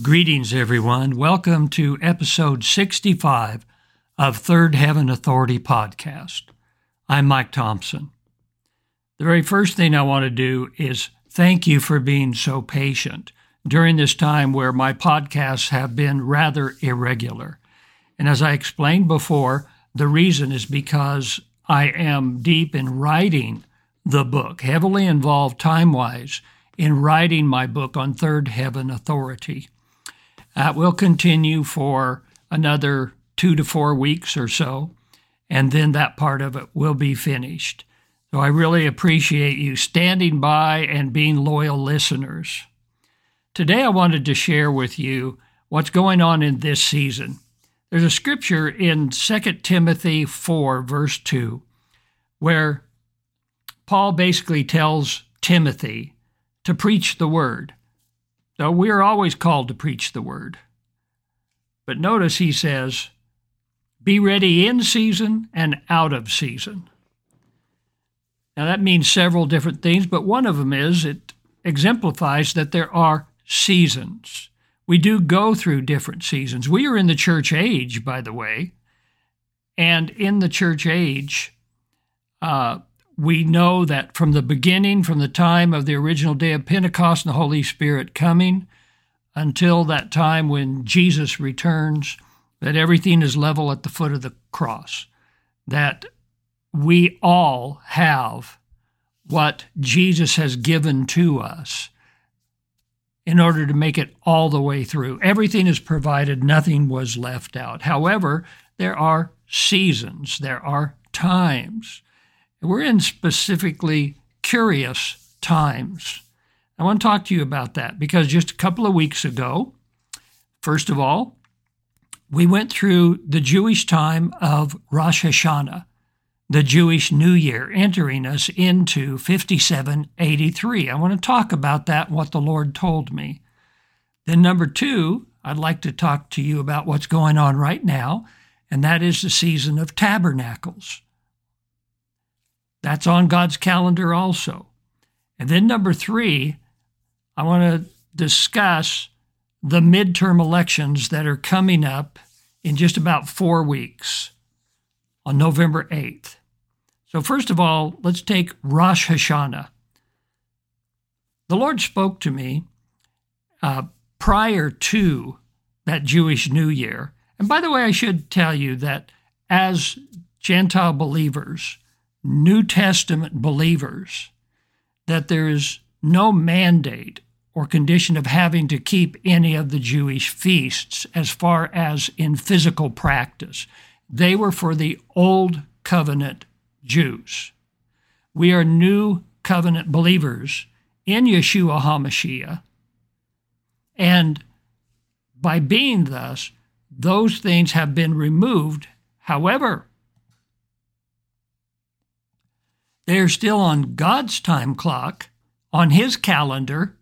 Greetings, everyone. Welcome to episode 65 of Third Heaven Authority podcast. I'm Mike Thompson. The very first thing I want to do is thank you for being so patient during this time where my podcasts have been rather irregular. And as I explained before, the reason is because I am deep in writing the book, heavily involved time-wise in writing my book on Third Heaven Authority. That will continue for another 2 to 4 weeks or so, and then that part of it will be finished. So I really appreciate you standing by and being loyal listeners. Today I wanted to share with you what's going on in this season. There's a scripture in 2 Timothy 4, verse 2, where Paul basically tells Timothy to preach the word. So we are always called to preach the word. But notice he says, be ready in season and out of season. Now that means several different things, but one of them is it exemplifies that there are seasons. We do go through different seasons. We are in the church age, by the way, and in the church age, we know that from the beginning, from the time of the original day of Pentecost and the Holy Spirit coming until that time when Jesus returns, that everything is level at the foot of the cross, that we all have what Jesus has given to us in order to make it all the way through. Everything is provided, nothing was left out. However, there are seasons, there are times. We're in specifically curious times. I want to talk to you about that because just a couple of weeks ago, first of all, we went through the Jewish time of Rosh Hashanah, the Jewish New Year, entering us into 5783. I want to talk about that and what the Lord told me. Then number two, I'd like to talk to you about what's going on right now, and that is the season of Tabernacles. That's on God's calendar also. And then number three, I want to discuss the midterm elections that are coming up in just about 4 weeks on November 8th. So first of all, let's take Rosh Hashanah. The Lord spoke to me prior to that Jewish New Year. And by the way, I should tell you that as Gentile believers, New Testament believers, that there is no mandate or condition of having to keep any of the Jewish feasts as far as in physical practice. They were for the Old Covenant Jews. We are New Covenant believers in Yeshua HaMashiach, and by being thus, those things have been removed. However, they're still on God's time clock, on his calendar,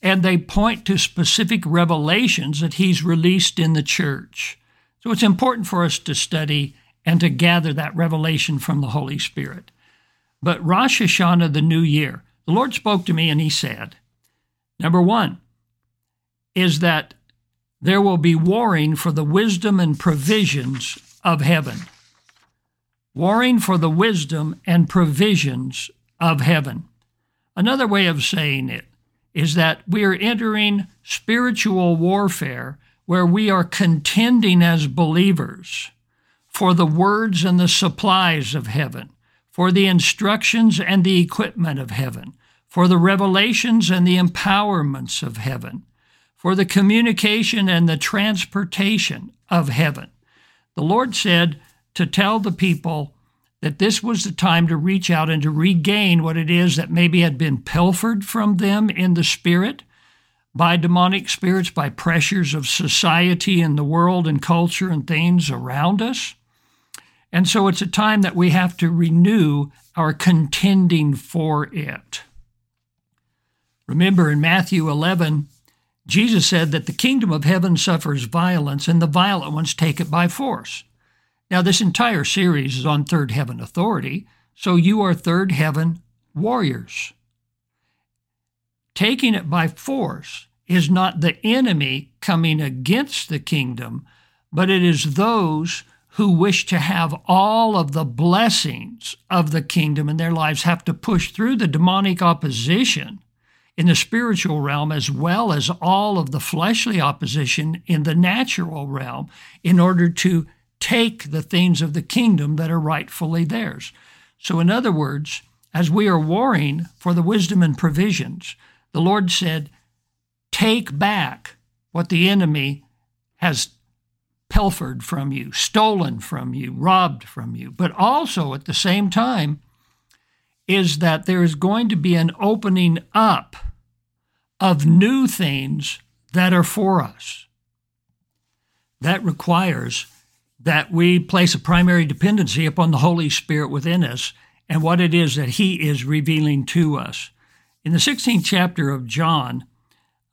and they point to specific revelations that he's released in the church. So it's important for us to study and to gather that revelation from the Holy Spirit. But Rosh Hashanah, the new year, the Lord spoke to me and he said, number one, is that there will be warring for the wisdom and provisions of heaven. Warring for the wisdom and provisions of heaven. Another way of saying it is that we are entering spiritual warfare where we are contending as believers for the words and the supplies of heaven, for the instructions and the equipment of heaven, for the revelations and the empowerments of heaven, for the communication and the transportation of heaven. The Lord said, to tell the people that this was the time to reach out and to regain what it is that maybe had been pilfered from them in the spirit, by demonic spirits, by pressures of society and the world and culture and things around us. And so it's a time that we have to renew our contending for it. Remember in Matthew 11, Jesus said that the kingdom of heaven suffers violence and the violent ones take it by force. Now, this entire series is on Third Heaven Authority, so you are Third Heaven warriors. Taking it by force is not the enemy coming against the kingdom, but it is those who wish to have all of the blessings of the kingdom in their lives have to push through the demonic opposition in the spiritual realm, as well as all of the fleshly opposition in the natural realm, in order to take the things of the kingdom that are rightfully theirs. So in other words, as we are warring for the wisdom and provisions, the Lord said, take back what the enemy has pilfered from you, stolen from you, robbed from you. But also at the same time is that there is going to be an opening up of new things that are for us. That requires that we place a primary dependency upon the Holy Spirit within us and what it is that he is revealing to us. In the 16th chapter of John,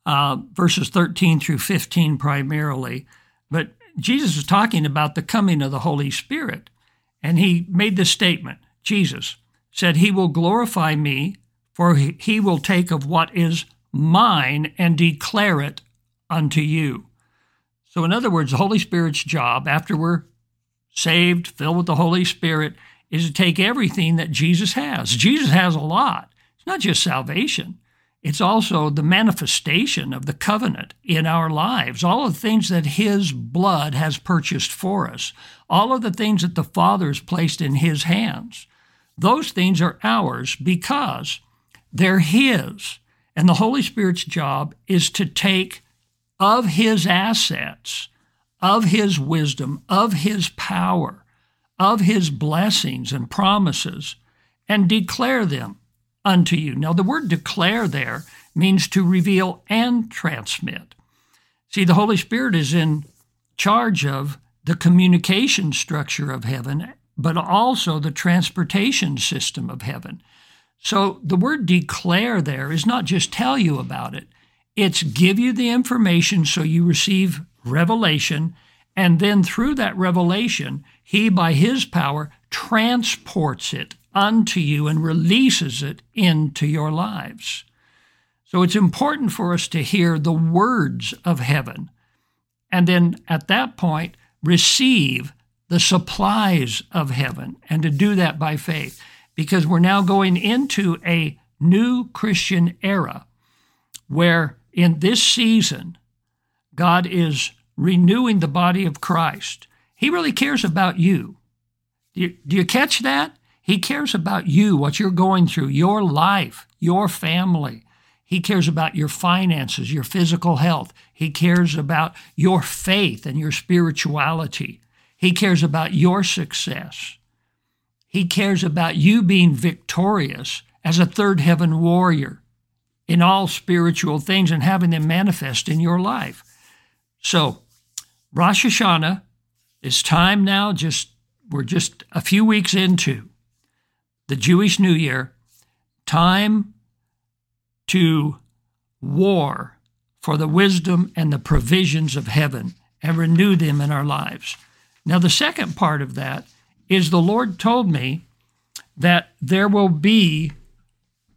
verses 13 through 15 primarily, but Jesus was talking about the coming of the Holy Spirit, and he made this statement. Jesus said, he will glorify me, for he will take of what is mine and declare it unto you. So in other words, the Holy Spirit's job, after we're saved, filled with the Holy Spirit, is to take everything that Jesus has. Jesus has a lot. It's not just salvation. It's also the manifestation of the covenant in our lives, all of the things that his blood has purchased for us, all of the things that the Father has placed in his hands. Those things are ours because they're his. And the Holy Spirit's job is to take of his assets, of his wisdom, of his power, of his blessings and promises, and declare them unto you. Now, the word declare there means to reveal and transmit. See, the Holy Spirit is in charge of the communication structure of heaven, but also the transportation system of heaven. So the word declare there is not just tell you about it. It's give you the information so you receive revelation, and then through that revelation, he, by his power, transports it unto you and releases it into your lives. So it's important for us to hear the words of heaven, and then at that point, receive the supplies of heaven, and to do that by faith, because we're now going into a new Christian era where in this season, God is renewing the body of Christ. He really cares about you. Do you catch that? He cares about you, what you're going through, your life, your family. He cares about your finances, your physical health. He cares about your faith and your spirituality. He cares about your success. He cares about you being victorious as a third heaven warrior in all spiritual things and having them manifest in your life. So, Rosh Hashanah is time now, we're just a few weeks into the Jewish New Year, time to war for the wisdom and the provisions of heaven and renew them in our lives. Now, the second part of that is the Lord told me that there will be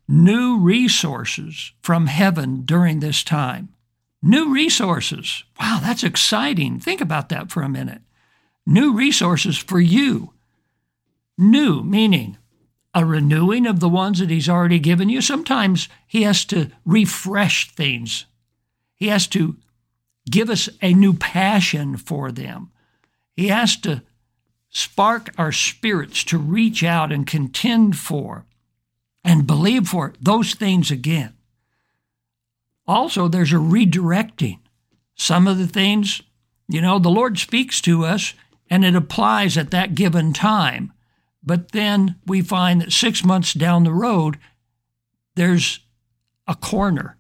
new resources from heaven during this time. New resources. Wow, that's exciting. Think about that for a minute. New resources for you. New, meaning a renewing of the ones that he's already given you. Sometimes he has to refresh things. He has to give us a new passion for them. He has to spark our spirits to reach out and contend for and believe for those things again. Also, there's a redirecting. Some of the things, the Lord speaks to us, and it applies at that given time. But then we find that 6 months down the road, there's a corner.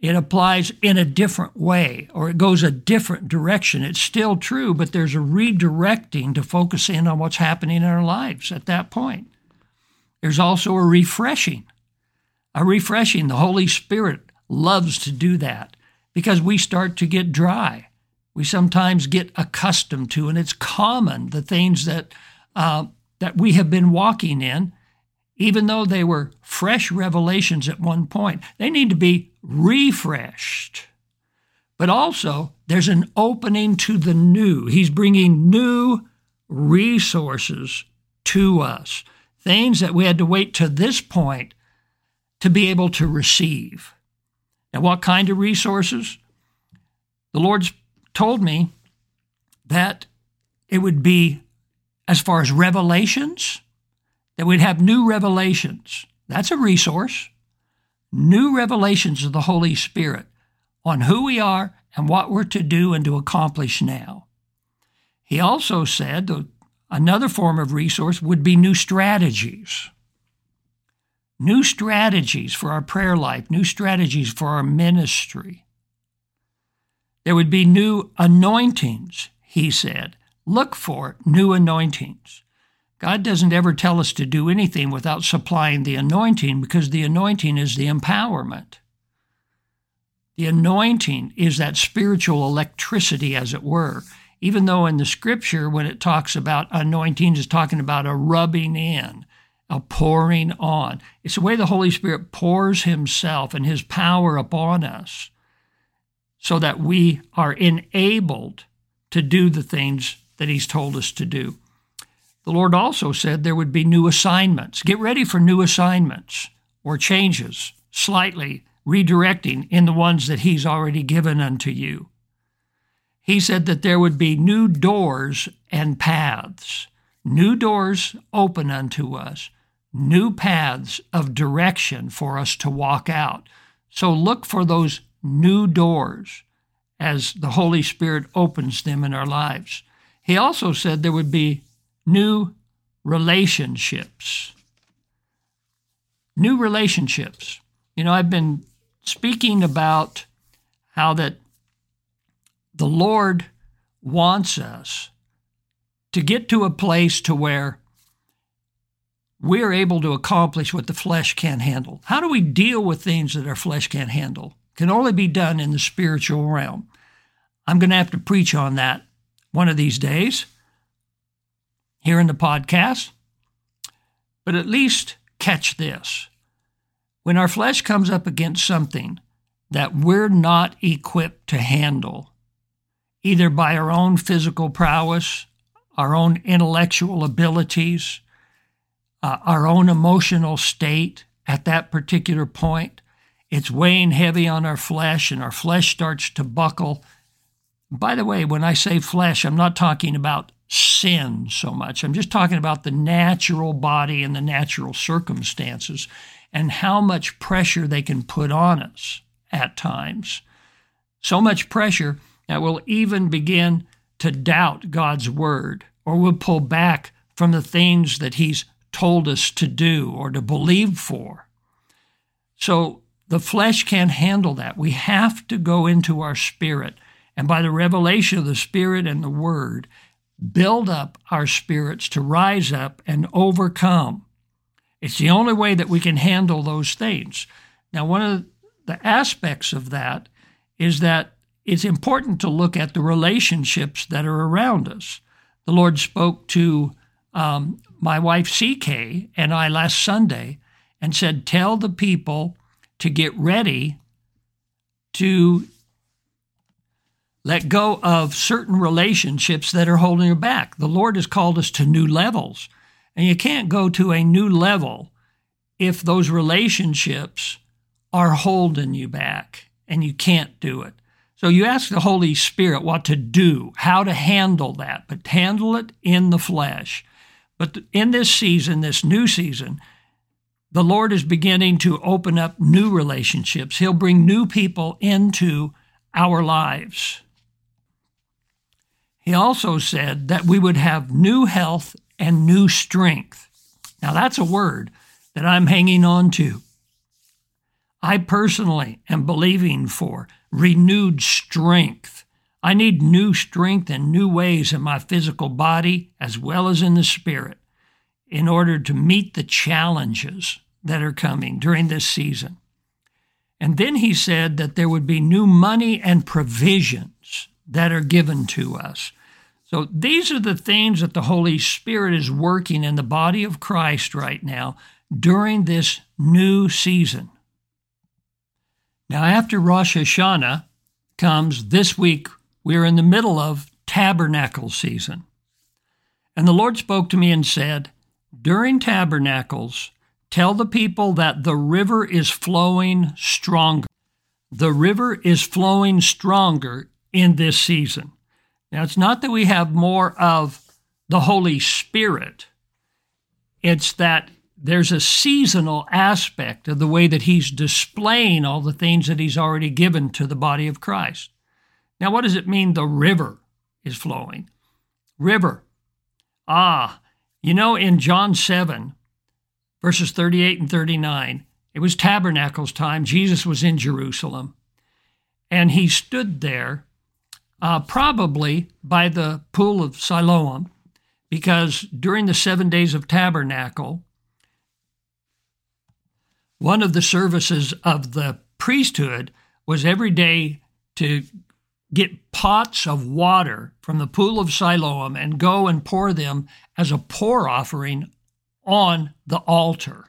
It applies in a different way, or it goes a different direction. It's still true, but there's a redirecting to focus in on what's happening in our lives at that point. There's also a refreshing. The Holy Spirit loves to do that because we start to get dry. We sometimes get accustomed to, and it's common, the things that we have been walking in, even though they were fresh revelations at one point. They need to be refreshed. but also there's an opening to the new. He's bringing new resources to us, things that we had to wait to this point to be able to receive. Now, what kind of resources? The Lord's told me that it would be, as far as revelations, that we'd have new revelations. That's a resource. New revelations of the Holy Spirit on who we are and what we're to do and to accomplish now. He also said another form of resource would be new strategies. New strategies for our prayer life, new strategies for our ministry. There would be new anointings, he said. Look for new anointings. God doesn't ever tell us to do anything without supplying the anointing, because the anointing is the empowerment. The anointing is that spiritual electricity, as it were. Even though in the Scripture, when it talks about anointing, it's talking about a rubbing in, a pouring on. It's the way the Holy Spirit pours himself and his power upon us so that we are enabled to do the things that he's told us to do. The Lord also said there would be new assignments. Get ready for new assignments or changes, slightly redirecting in the ones that he's already given unto you. He said that there would be new doors and paths, new doors open unto us, new paths of direction for us to walk out. So look for those new doors as the Holy Spirit opens them in our lives. He also said there would be new relationships. New relationships. You know, I've been speaking about how that the Lord wants us to get to a place to where we're able to accomplish what the flesh can't handle. How do we deal with things that our flesh can't handle? Can only be done in the spiritual realm. I'm going to have to preach on that one of these days here in the podcast. But at least catch this. When our flesh comes up against something that we're not equipped to handle, either by our own physical prowess, our own intellectual abilities, our own emotional state at that particular point. It's weighing heavy on our flesh, and our flesh starts to buckle. By the way, when I say flesh, I'm not talking about sin so much. I'm just talking about the natural body and the natural circumstances and how much pressure they can put on us at times. So much pressure that we'll even begin to doubt God's word, or we'll pull back from the things that he's told us to do or to believe for. So the flesh can't handle that. We have to go into our spirit, and by the revelation of the Spirit and the Word, build up our spirits to rise up and overcome. It's the only way that we can handle those things. Now, one of the aspects of that is that it's important to look at the relationships that are around us. The Lord spoke to my wife, C.K., and I last Sunday and said, tell the people to get ready to let go of certain relationships that are holding you back. The Lord has called us to new levels, and you can't go to a new level if those relationships are holding you back, and you can't do it. So you ask the Holy Spirit what to do, how to handle that, but handle it in the flesh. But in this season, this new season, the Lord is beginning to open up new relationships. He'll bring new people into our lives. He also said that we would have new health and new strength. Now, that's a word that I'm hanging on to. I personally am believing for renewed strength. I need new strength and new ways in my physical body as well as in the spirit in order to meet the challenges that are coming during this season. And then he said that there would be new money and provisions that are given to us. So these are the things that the Holy Spirit is working in the body of Christ right now during this new season. Now, after Rosh Hashanah, comes this week. We're in the middle of tabernacle season. And the Lord spoke to me and said, during tabernacles, tell the people that the river is flowing stronger. The river is flowing stronger in this season. Now, it's not that we have more of the Holy Spirit. It's that there's a seasonal aspect of the way that he's displaying all the things that he's already given to the body of Christ. Now, what does it mean the river is flowing? River. You know, in John 7, verses 38 and 39, it was tabernacles time. Jesus was in Jerusalem, and he stood there probably by the pool of Siloam, because during the 7 days of tabernacle, one of the services of the priesthood was every day to get pots of water from the pool of Siloam and go and pour them as a pour offering on the altar.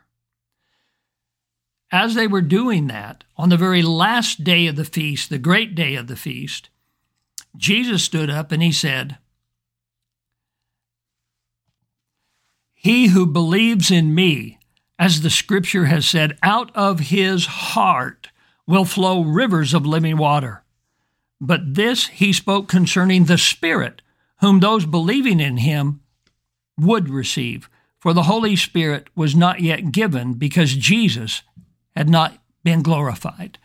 As they were doing that, on the very last day of the feast, the great day of the feast, Jesus stood up and he said, "He who believes in me, as the scripture has said, out of his heart will flow rivers of living water." But this he spoke concerning the Spirit, whom those believing in him would receive. For the Holy Spirit was not yet given, because Jesus had not been glorified.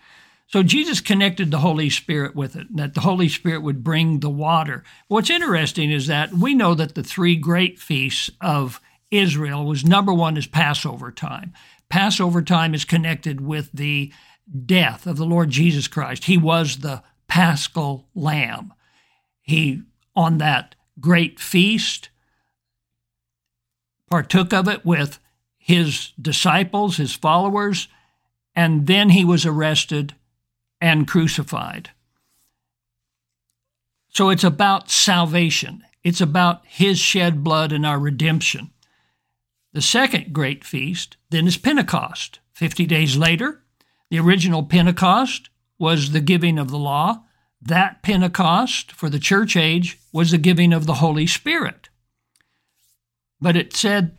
So Jesus connected the Holy Spirit with it, that the Holy Spirit would bring the water. What's interesting is that we know that the three great feasts of Israel was, number one is Passover time. Passover time is connected with the death of the Lord Jesus Christ. He was the Paschal Lamb. He, on that great feast, partook of it with his disciples, his followers, and then he was arrested and crucified. So it's about salvation. It's about his shed blood and our redemption. The second great feast then is Pentecost. 50 days later, the original Pentecost was the giving of the law. That Pentecost for the church age was the giving of the Holy Spirit. But it said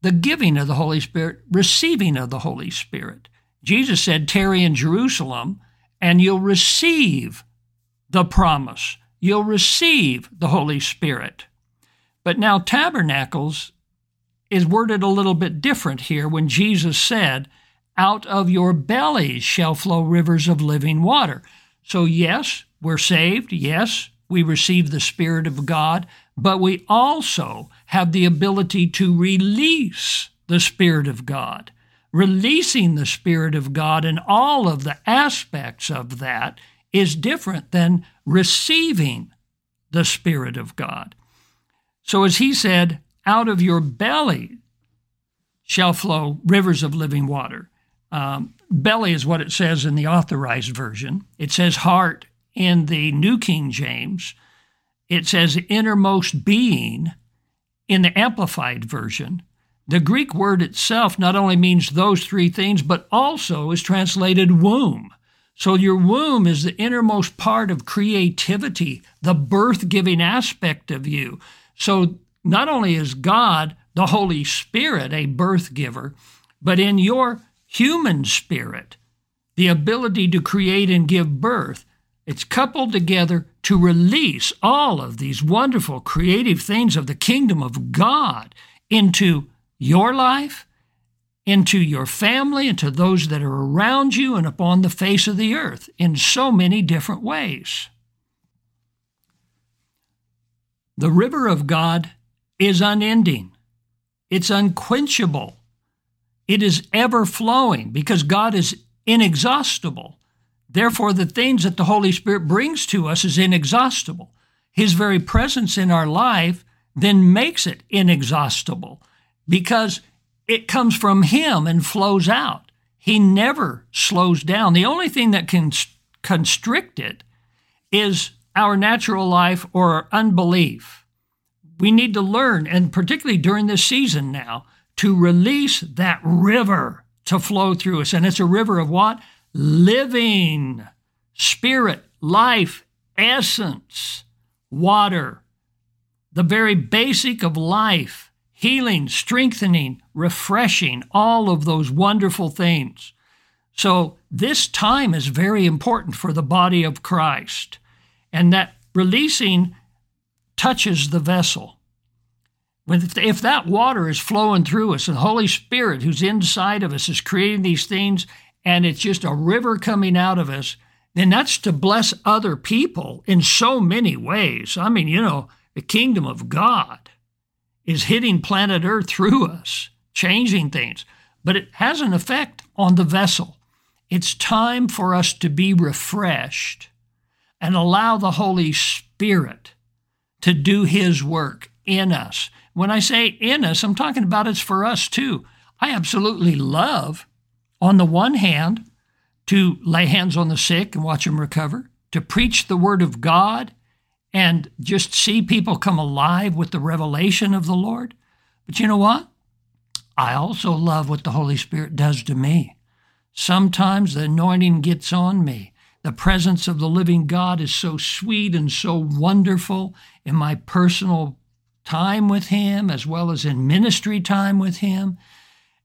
the giving of the Holy Spirit, receiving of the Holy Spirit. Jesus said, tarry in Jerusalem, and you'll receive the promise. You'll receive the Holy Spirit. But now tabernacles is worded a little bit different here when Jesus said, out of your bellies shall flow rivers of living water. So yes, we're saved. Yes, we receive the Spirit of God, but we also have the ability to release the Spirit of God. Releasing the Spirit of God and all of the aspects of that is different than receiving the Spirit of God. So as he said, out of your belly shall flow rivers of living water. Belly is what it says in the Authorized Version. It says heart in the New King James. It says innermost being in the Amplified Version. The Greek word itself not only means those three things, but also is translated womb. So your womb is the innermost part of creativity, the birth-giving aspect of you. So not only is God, the Holy Spirit, a birth giver, but in your human spirit, the ability to create and give birth, it's coupled together to release all of these wonderful creative things of the kingdom of God into your life, into your family, into those that are around you and upon the face of the earth in so many different ways. The river of God is unending. It's unquenchable. It is ever-flowing because God is inexhaustible. Therefore, the things that the Holy Spirit brings to us is inexhaustible. His very presence in our life then makes it inexhaustible because it comes from Him and flows out. He never slows down. The only thing that can constrict it is our natural life or our unbelief. We need to learn, and particularly during this season now, to release that river to flow through us. And it's a river of what? Living Spirit, life, essence, water, the very basic of life, healing, strengthening, refreshing, all of those wonderful things. So this time is very important for the body of Christ, and that releasing touches the vessel. If that water is flowing through us, and the Holy Spirit who's inside of us is creating these things, and it's just a river coming out of us, then that's to bless other people in so many ways. I mean, the kingdom of God is hitting planet Earth through us, changing things, but it has an effect on the vessel. It's time for us to be refreshed and allow the Holy Spirit to do His work in us. When I say in us, I'm talking about it's for us too. I absolutely love, on the one hand, to lay hands on the sick and watch them recover, to preach the Word of God and just see people come alive with the revelation of the Lord. But you know what? I also love what the Holy Spirit does to me. Sometimes the anointing gets on me. The presence of the living God is so sweet and so wonderful in my personal time with Him, as well as in ministry time with Him.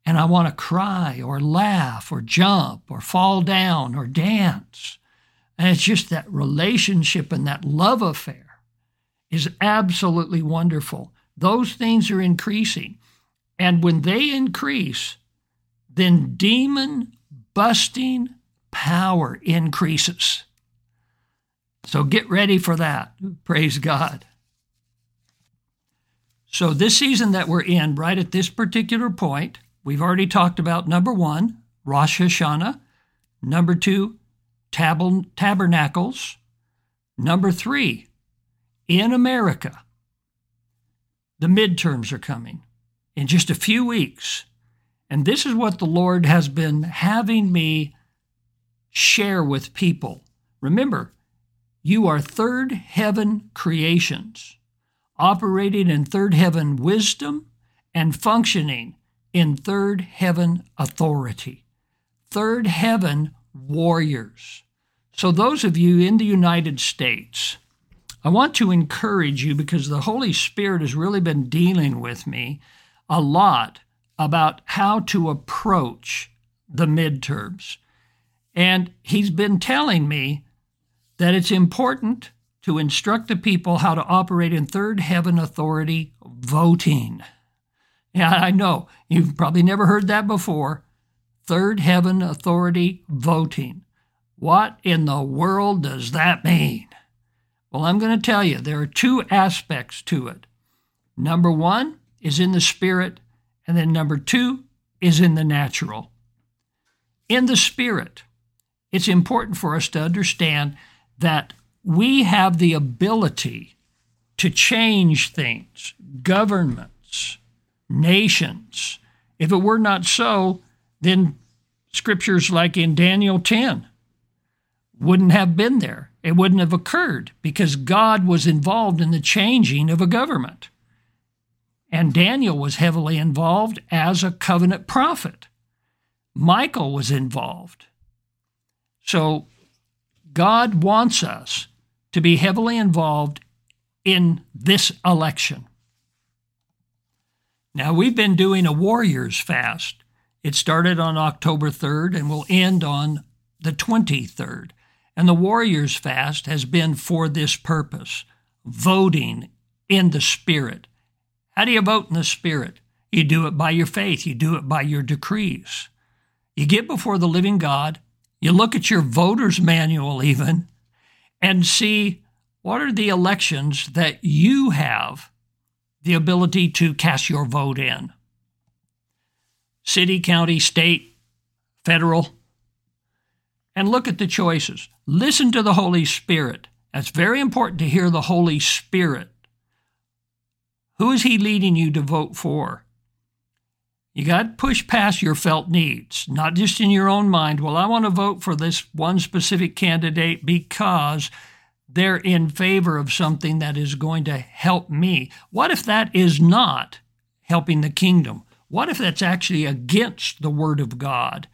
And I want to cry or laugh or jump or fall down or dance. And it's just that relationship and that love affair is absolutely wonderful. Those things are increasing. And when they increase, then demon-busting power increases. So get ready for that. Praise God. So this season that we're in, right at this particular point, we've already talked about, number one, Rosh Hashanah. Number two, Tabernacles. Number three, in America, the midterms are coming in just a few weeks. And this is what the Lord has been having me share with people. Remember, you are third heaven creations, operating in third heaven wisdom and functioning in third heaven authority. Third heaven warriors. So those of you in the United States, I want to encourage you, because the Holy Spirit has really been dealing with me a lot about how to approach the midterms. And He's been telling me that it's important to instruct the people how to operate in third heaven authority voting. Yeah, I know, you've probably never heard that before. Third heaven authority voting. What in the world does that mean? Well, I'm going to tell you, there are two aspects to it. Number one is in the spirit, and then number two is in the natural. In the spirit, it's important for us to understand that we have the ability to change things, governments, nations. If it were not so, then scriptures like in Daniel 10 wouldn't have been there. It wouldn't have occurred, because God was involved in the changing of a government. And Daniel was heavily involved as a covenant prophet. Michael was involved. So God wants us to be heavily involved in this election. Now, we've been doing a warriors fast. It started on October 3rd and will end on the 23rd. And the Warriors Fast has been for this purpose, voting in the Spirit. How do you vote in the Spirit? You do it by your faith. You do it by your decrees. You get before the living God. You look at your voter's manual even and see what are the elections that you have the ability to cast your vote in. City, county, state, federal, and look at the choices. Listen to the Holy Spirit. That's very important, to hear the Holy Spirit. Who is He leading you to vote for? You got to push past your felt needs, not just in your own mind. Well, I want to vote for this one specific candidate because they're in favor of something that is going to help me. What if that is not helping the kingdom? What if that's actually against the Word of God?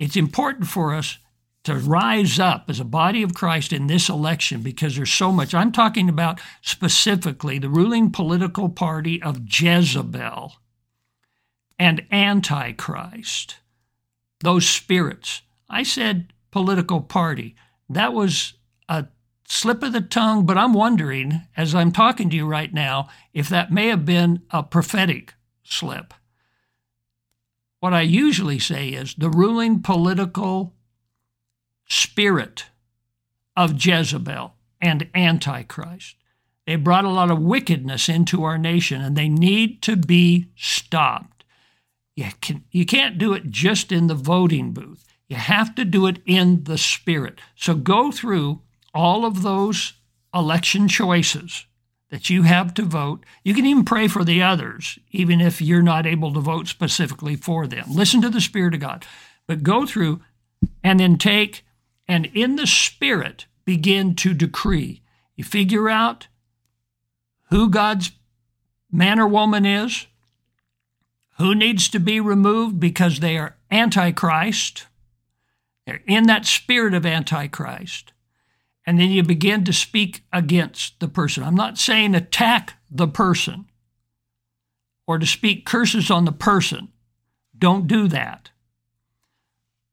It's important for us to rise up as a body of Christ in this election, because there's so much. I'm talking about specifically the ruling political party of Jezebel and Antichrist, those spirits. I said political party. That was a slip of the tongue, but I'm wondering, as I'm talking to you right now, if that may have been a prophetic slip. What I usually say is the ruling political spirit of Jezebel and Antichrist. They brought a lot of wickedness into our nation, and they need to be stopped. You can't do it just in the voting booth. You have to do it in the spirit. So go through all of those election choices that you have to vote. You can even pray for the others, even if you're not able to vote specifically for them. Listen to the Spirit of God. But go through and then take and in the Spirit begin to decree. You figure out who God's man or woman is, who needs to be removed because they are Antichrist. They're in that spirit of Antichrist. And then you begin to speak against the person. I'm not saying attack the person or to speak curses on the person. Don't do that.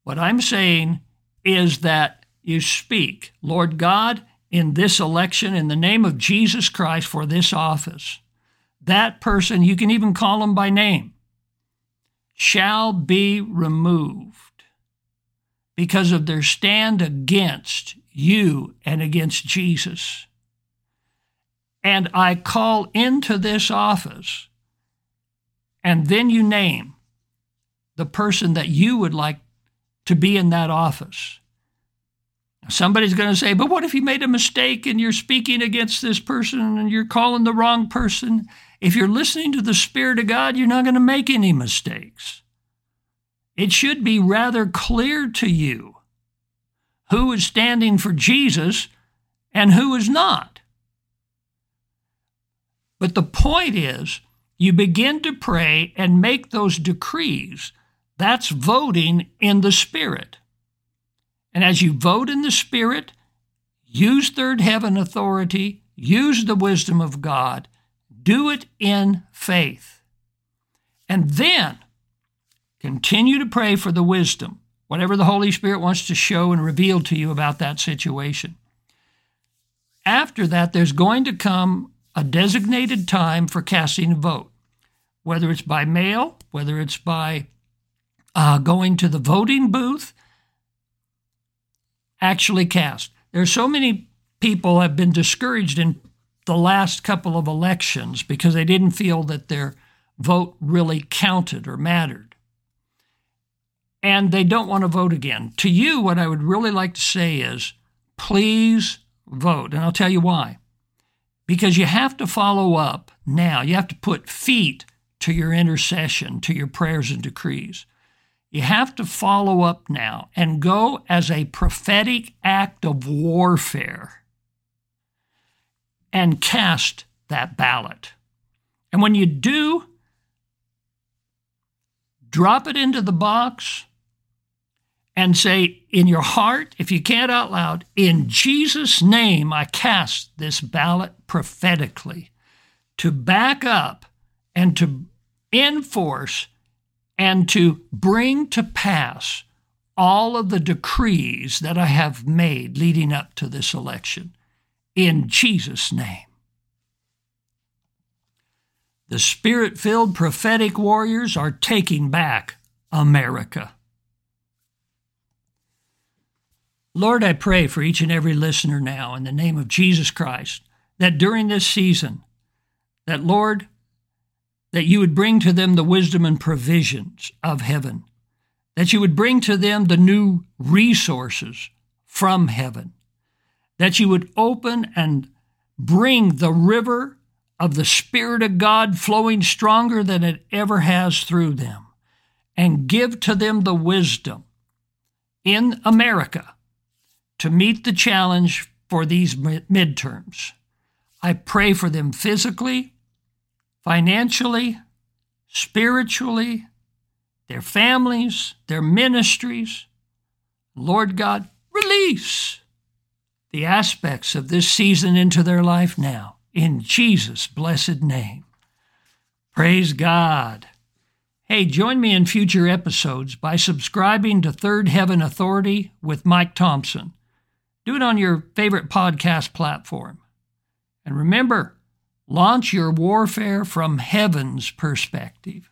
What I'm saying is that you speak, Lord God, in this election, in the name of Jesus Christ for this office, that person, you can even call him by name, shall be removed, because of their stand against you and against Jesus. And I call into this office, and then you name the person that you would like to be in that office. Somebody's going to say, but what if you made a mistake and you're speaking against this person and you're calling the wrong person? If you're listening to the Spirit of God, you're not going to make any mistakes. It should be rather clear to you who is standing for Jesus and who is not. But the point is, you begin to pray and make those decrees. That's voting in the Spirit. And as you vote in the Spirit, use Third Heaven authority, use the wisdom of God, do it in faith. And then continue to pray for the wisdom, whatever the Holy Spirit wants to show and reveal to you about that situation. After that, there's going to come a designated time for casting a vote, whether it's by mail, whether it's by going to the voting booth, actually cast. There's so many people have been discouraged in the last couple of elections because they didn't feel that their vote really counted or mattered. And they don't want to vote again. To you, what I would really like to say is, please vote. And I'll tell you why. Because you have to follow up now. You have to put feet to your intercession, to your prayers and decrees. You have to follow up now and go as a prophetic act of warfare and cast that ballot. And when you do, drop it into the box and say in your heart, if you can't out loud, in Jesus' name, I cast this ballot prophetically to back up and to enforce and to bring to pass all of the decrees that I have made leading up to this election. In Jesus' name. The Spirit-filled prophetic warriors are taking back America. Lord, I pray for each and every listener now in the name of Jesus Christ, that during this season, that, Lord, that you would bring to them the wisdom and provisions of heaven, that you would bring to them the new resources from heaven, that you would open and bring the river of the Spirit of God flowing stronger than it ever has through them, and give to them the wisdom in America to meet the challenge for these midterms. I pray for them physically, financially, spiritually, their families, their ministries. Lord God, release the aspects of this season into their life now, in Jesus' blessed name. Praise God. Hey, join me in future episodes by subscribing to Third Heaven Authority with Mike Thompson. Do it on your favorite podcast platform. And remember, launch your warfare from heaven's perspective.